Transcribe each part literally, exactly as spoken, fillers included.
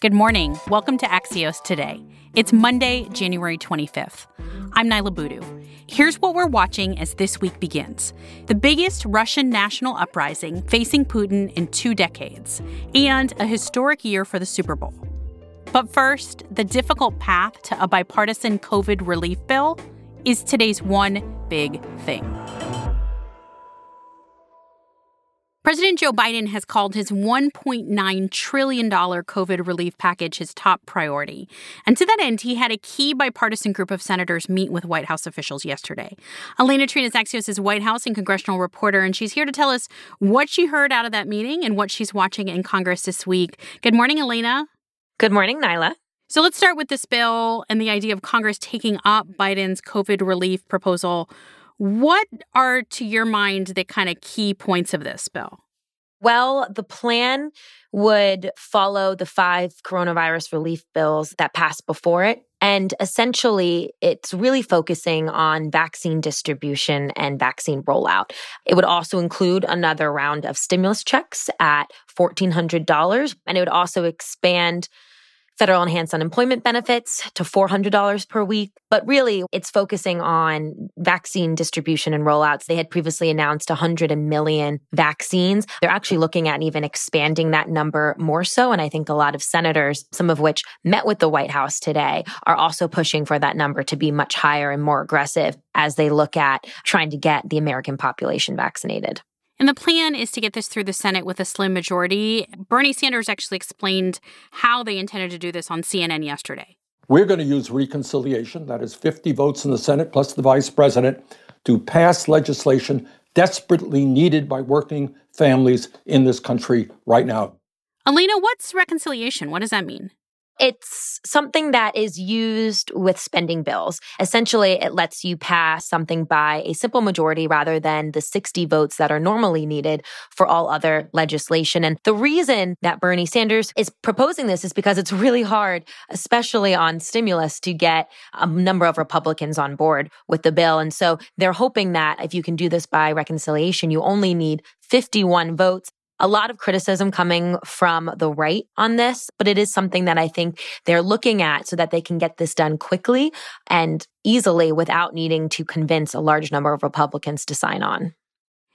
Good morning. Welcome to Axios Today. It's Monday, January twenty-fifth. I'm Nyla Boodoo. Here's what we're watching as this week begins. The biggest Russian national uprising facing Putin in two decades, and a historic year for the Super Bowl. But first, the difficult path to a bipartisan COVID relief bill is today's one big thing. President Joe Biden has called his one point nine trillion dollars COVID relief package his top priority. And to that end, he had a key bipartisan group of senators meet with White House officials yesterday. Alayna Treene is Axios' White House and congressional reporter, and she's here to tell us what she heard out of that meeting and what she's watching in Congress this week. Good morning, Alayna. Good morning, Nyla. So let's start with this bill and the idea of Congress taking up Biden's COVID relief proposal. What are, to your mind, the kind of key points of this bill? Well, the plan would follow the five coronavirus relief bills that passed before it. And essentially, it's really focusing on vaccine distribution and vaccine rollout. It would also include another round of stimulus checks at one thousand four hundred dollars, and it would also expand federal enhanced unemployment benefits to four hundred dollars per week. But really, it's focusing on vaccine distribution and rollouts. They had previously announced one hundred million vaccines. They're actually looking at even expanding that number more so. And I think a lot of senators, some of which met with the White House today, are also pushing for that number to be much higher and more aggressive as they look at trying to get the American population vaccinated. And the plan is to get this through the Senate with a slim majority. Bernie Sanders actually explained how they intended to do this on C N N yesterday. We're going to use reconciliation, that is fifty votes in the Senate plus the vice president, to pass legislation desperately needed by working families in this country right now. Alayna, what's reconciliation? What does that mean? It's something that is used with spending bills. Essentially, it lets you pass something by a simple majority rather than the sixty votes that are normally needed for all other legislation. And the reason that Bernie Sanders is proposing this is because it's really hard, especially on stimulus, to get a number of Republicans on board with the bill. And so they're hoping that if you can do this by reconciliation, you only need fifty-one votes. A lot of criticism coming from the right on this, but it is something that I think they're looking at so that they can get this done quickly and easily without needing to convince a large number of Republicans to sign on.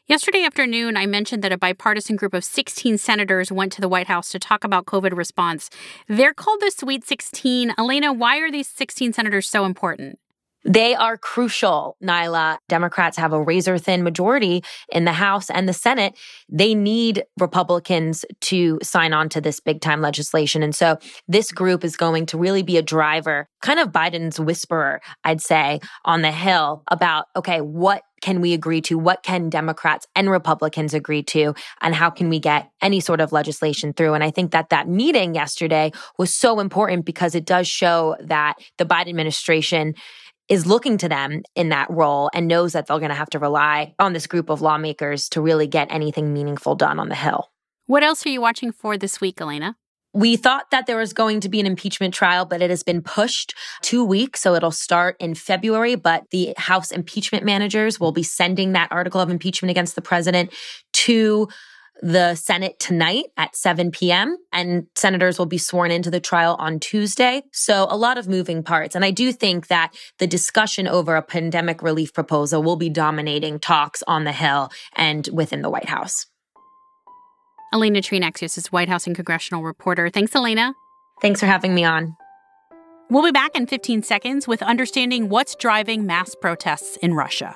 Yesterday afternoon, I mentioned that a bipartisan group of sixteen senators went to the White House to talk about COVID response. They're called the Sweet sixteen. Alayna, why are these sixteen senators so important? They are crucial, Nyla. Democrats have a razor-thin majority in the House and the Senate. They need Republicans to sign on to this big-time legislation. And so this group is going to really be a driver, kind of Biden's whisperer, I'd say, on the Hill about, okay, what can we agree to? What can Democrats and Republicans agree to? And how can we get any sort of legislation through? And I think that that meeting yesterday was so important because it does show that the Biden administration is looking to them in that role and knows that they're going to have to rely on this group of lawmakers to really get anything meaningful done on the Hill. What else are you watching for this week, Alayna? We thought that there was going to be an impeachment trial, but it has been pushed two weeks, so it'll start in February. But the House impeachment managers will be sending that article of impeachment against the president to the Senate tonight at seven p.m., and senators will be sworn into the trial on Tuesday. So a lot of moving parts. And I do think that the discussion over a pandemic relief proposal will be dominating talks on the Hill and within the White House. Alayna Treene, Axios' White House and congressional reporter. Thanks, Alayna. Thanks for having me on. We'll be back in fifteen seconds with understanding what's driving mass protests in Russia.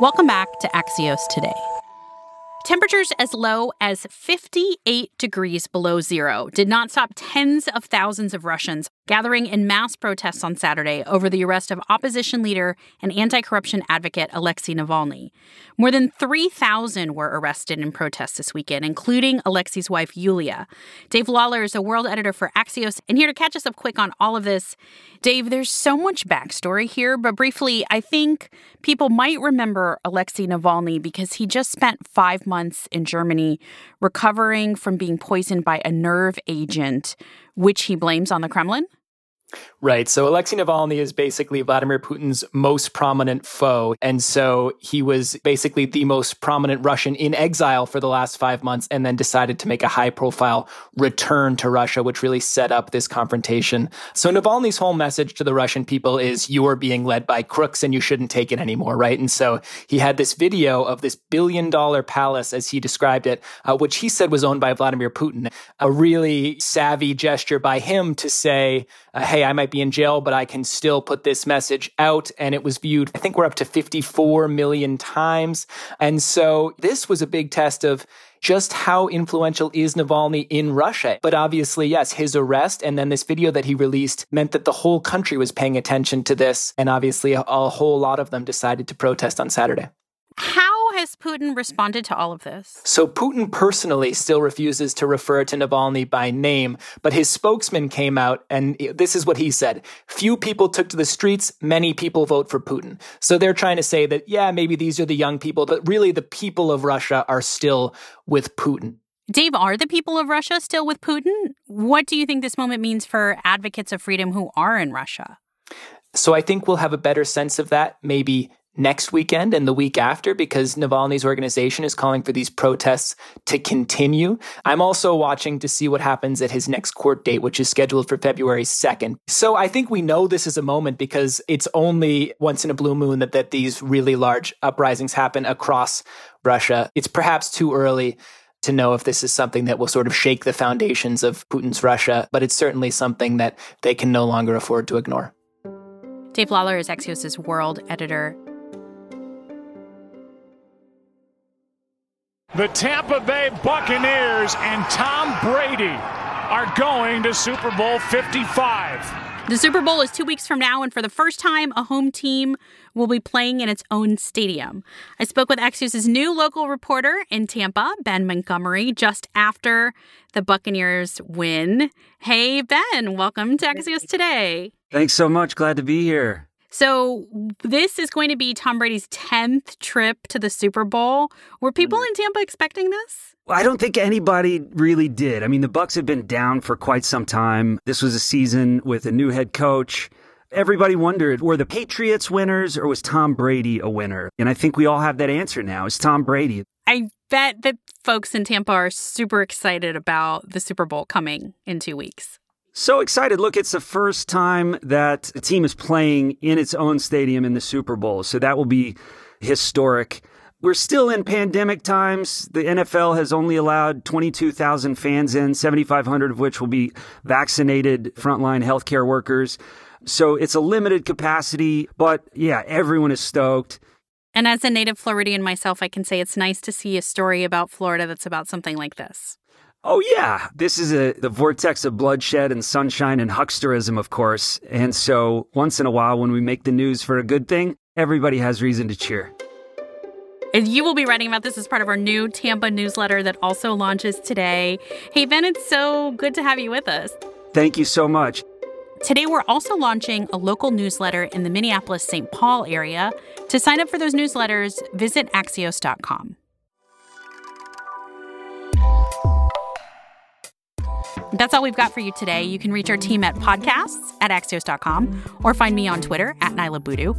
Welcome back to Axios Today. Temperatures as low as fifty-eight degrees below zero did not stop tens of thousands of Russians gathering in mass protests on Saturday over the arrest of opposition leader and anti-corruption advocate Alexei Navalny. More than three thousand were arrested in protests this weekend, including Alexei's wife, Yulia. Dave Lawler is a world editor for Axios and here to catch us up quick on all of this. Dave, there's so much backstory here, but briefly, I think people might remember Alexei Navalny because he just spent five months months in Germany, recovering from being poisoned by a nerve agent, which he blames on the Kremlin? Right. So Alexei Navalny is basically Vladimir Putin's most prominent foe. And so he was basically the most prominent Russian in exile for the last five months and then decided to make a high profile return to Russia, which really set up this confrontation. So Navalny's whole message to the Russian people is you are being led by crooks and you shouldn't take it anymore. Right. And so he had this video of this billion dollar palace, as he described it, uh, which he said was owned by Vladimir Putin. A really savvy gesture by him to say, uh, hey, I might be in jail, but I can still put this message out. And it was viewed, I think we're up to fifty-four million times. And so this was a big test of just how influential is Navalny in Russia. But obviously, yes, his arrest and then this video that he released meant that the whole country was paying attention to this. And obviously, a, a whole lot of them decided to protest on Saturday. How has Putin responded to all of this? So Putin personally still refuses to refer to Navalny by name, but his spokesman came out, and this is what he said. Few people took to the streets, many people vote for Putin. So they're trying to say that, yeah, maybe these are the young people, but really the people of Russia are still with Putin. Dave, are the people of Russia still with Putin? What do you think this moment means for advocates of freedom who are in Russia? So I think we'll have a better sense of that, maybe next weekend and the week after, because Navalny's organization is calling for these protests to continue. I'm also watching to see what happens at his next court date, which is scheduled for February second. So I think we know this is a moment because it's only once in a blue moon that, that these really large uprisings happen across Russia. It's perhaps too early to know if this is something that will sort of shake the foundations of Putin's Russia, but it's certainly something that they can no longer afford to ignore. Dave Lawler is Axios' world editor. The Tampa Bay Buccaneers and Tom Brady are going to Super Bowl fifty-five. The Super Bowl is two weeks from now, and for the first time, a home team will be playing in its own stadium. I spoke with Axios' new local reporter in Tampa, Ben Montgomery, just after the Buccaneers win. Hey, Ben, welcome to Axios Today. Thanks so much. Glad to be here. So this is going to be Tom Brady's tenth trip to the Super Bowl. Were people in Tampa expecting this? Well, I don't think anybody really did. I mean, the Bucs have been down for quite some time. This was a season with a new head coach. Everybody wondered, were the Patriots winners or was Tom Brady a winner? And I think we all have that answer now. It's Tom Brady. I bet that folks in Tampa are super excited about the Super Bowl coming in two weeks. So excited. Look, it's the first time that a team is playing in its own stadium in the Super Bowl. So that will be historic. We're still in pandemic times. The N F L has only allowed twenty-two thousand fans in, seventy-five hundred of which will be vaccinated frontline healthcare workers. So it's a limited capacity, but yeah, everyone is stoked. And as a native Floridian myself, I can say it's nice to see a story about Florida that's about something like this. Oh, yeah. This is a, the vortex of bloodshed and sunshine and hucksterism, of course. And so once in a while, when we make the news for a good thing, everybody has reason to cheer. And you will be writing about this as part of our new Tampa newsletter that also launches today. Hey, Ben, it's so good to have you with us. Thank you so much. Today, we're also launching a local newsletter in the Minneapolis-Saint Paul area. To sign up for those newsletters, visit axios dot com. That's all we've got for you today. You can reach our team at podcasts at axios dot com or find me on Twitter at Nyla Boodoo.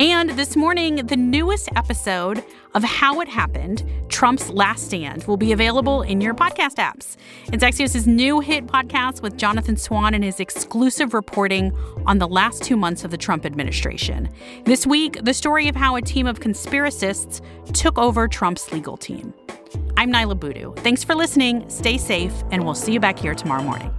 And this morning, the newest episode of How It Happened, Trump's Last Stand, will be available in your podcast apps. It's Axios' new hit podcast with Jonathan Swan and his exclusive reporting on the last two months of the Trump administration. This week, the story of how a team of conspiracists took over Trump's legal team. I'm Nyla Boodoo. Thanks for listening. Stay safe, and we'll see you back here tomorrow morning.